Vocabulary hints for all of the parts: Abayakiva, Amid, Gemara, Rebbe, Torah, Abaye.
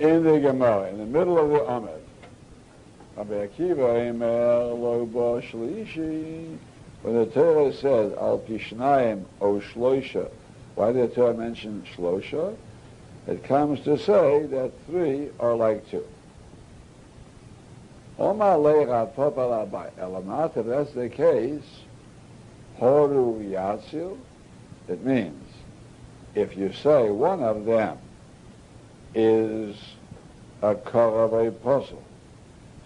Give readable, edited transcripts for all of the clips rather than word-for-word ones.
in the Gemara, in the middle of the Amid. Abayakiva Emel Lo Ba Shlishi. When the Torah says Al Pishnayim O Shlosha, why did the Torah mention Shlosha? It comes to say that three are like two. If that's the case, Horu Yatsu, it means if you say one of them is a Karavay puzzle,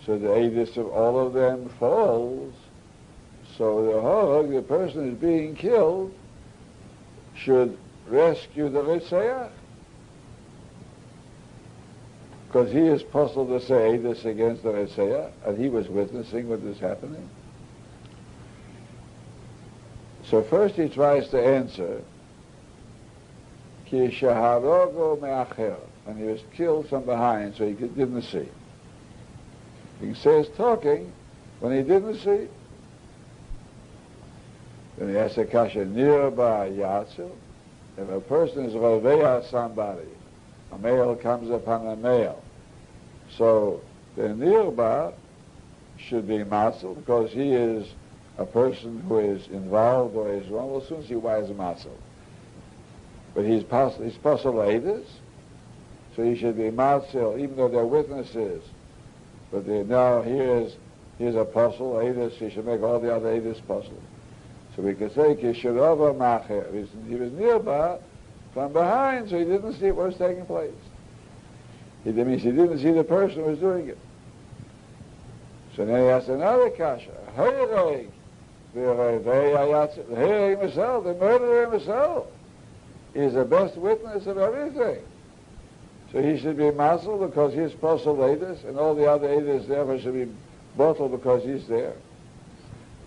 so the avis of all of them falls, so the Horug, the person who's being killed, should rescue the Ritzeach, because he is puzzled to say this against the Ritzeach, and he was witnessing what was happening. So first he tries to answer, Ki sheharogo me'acher, and he was killed from behind, so he didn't see. He says talking when he didn't see. Then he asks a kasha nearby Yatsu. If a person is roveya somebody, a male comes upon a male. So the nearby should be Matzel, because he is a person who is involved or is wrong. We'll soon see why he's Matzel. But he's Pasalatis, so he should be Matzel, even though they're witnesses. But now here's a puzzle, Aedis, he should make all the other Aedis puzzles. So we could say, Kishirova Macher, he was nearby from behind, so he didn't see what was taking place. It means he didn't see the person who was doing it. So then he asked another kasha, Heireg, himself, the murderer himself, is the best witness of everything. So he should be mazel because he's proselytes, and all the other edis therefore should be bottled because he's there.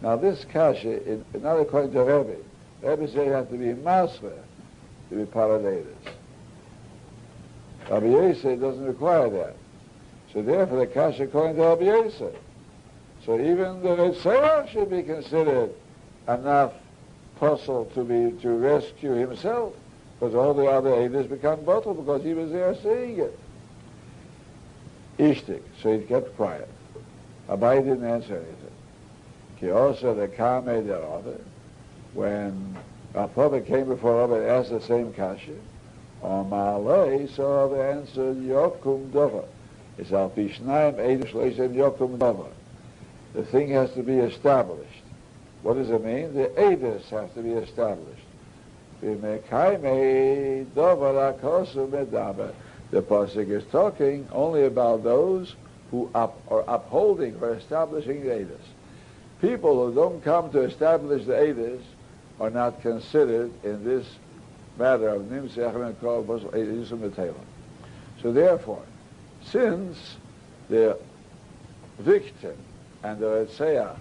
Now this kasha, not according to Rebbe. Rebbe said you have to be mazel to be proselytes. Abaye said it doesn't require that. So therefore the kasha according to Abaye said. So even the Ritzeach should be considered enough puzzle to rescue himself, because all the other edis become bottled because he was there seeing it. Ishtik, so he kept quiet. Abaye didn't answer anything. He also the Kameh Derother, when Abaye came before Abaye and asked the same kasha, on Malay, so Abaye answered, Yokum Dova. It's Al Pishnaim Eidim Shleishim Yokum Dova. The thing has to be established. What does it mean? The edis has to be established. The Pasuk is talking only about those who are upholding or establishing the edis. People who don't come to establish the edis are not considered in this matter of Nimseh. So therefore, since the victim and the Ritzeach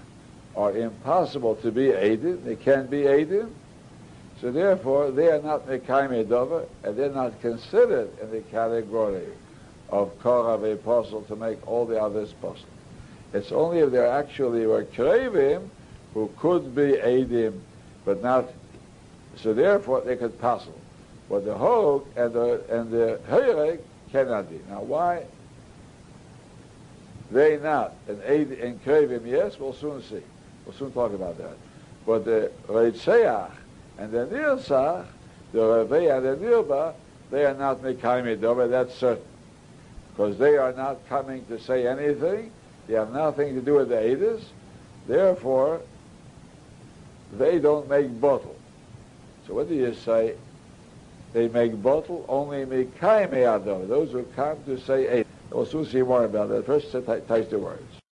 are impossible to be aided, they can't be aided, so therefore, they are not Mekaimei Dova, and they're not considered in the category of Koravei Apostle to make all the others possible. It's only if there actually were Krevim who could be Eidim, but not, so therefore they could puzzle. But the Horuk and the Heirek cannot be. Now why they not? And Eidim and Krevim, yes, we'll soon see. We'll soon talk about that. But the Ritzeach and the Nirsach, the Ravei and the Nirba, they are not Mekaimei Dova, that's certain. Because they are not coming to say anything, they have nothing to do with the Eidos, therefore they don't make bottle. So what do you say? They make bottle only Mekaimei Dova, those who come to say Eidos. We'll soon see more about that. First, taste the words.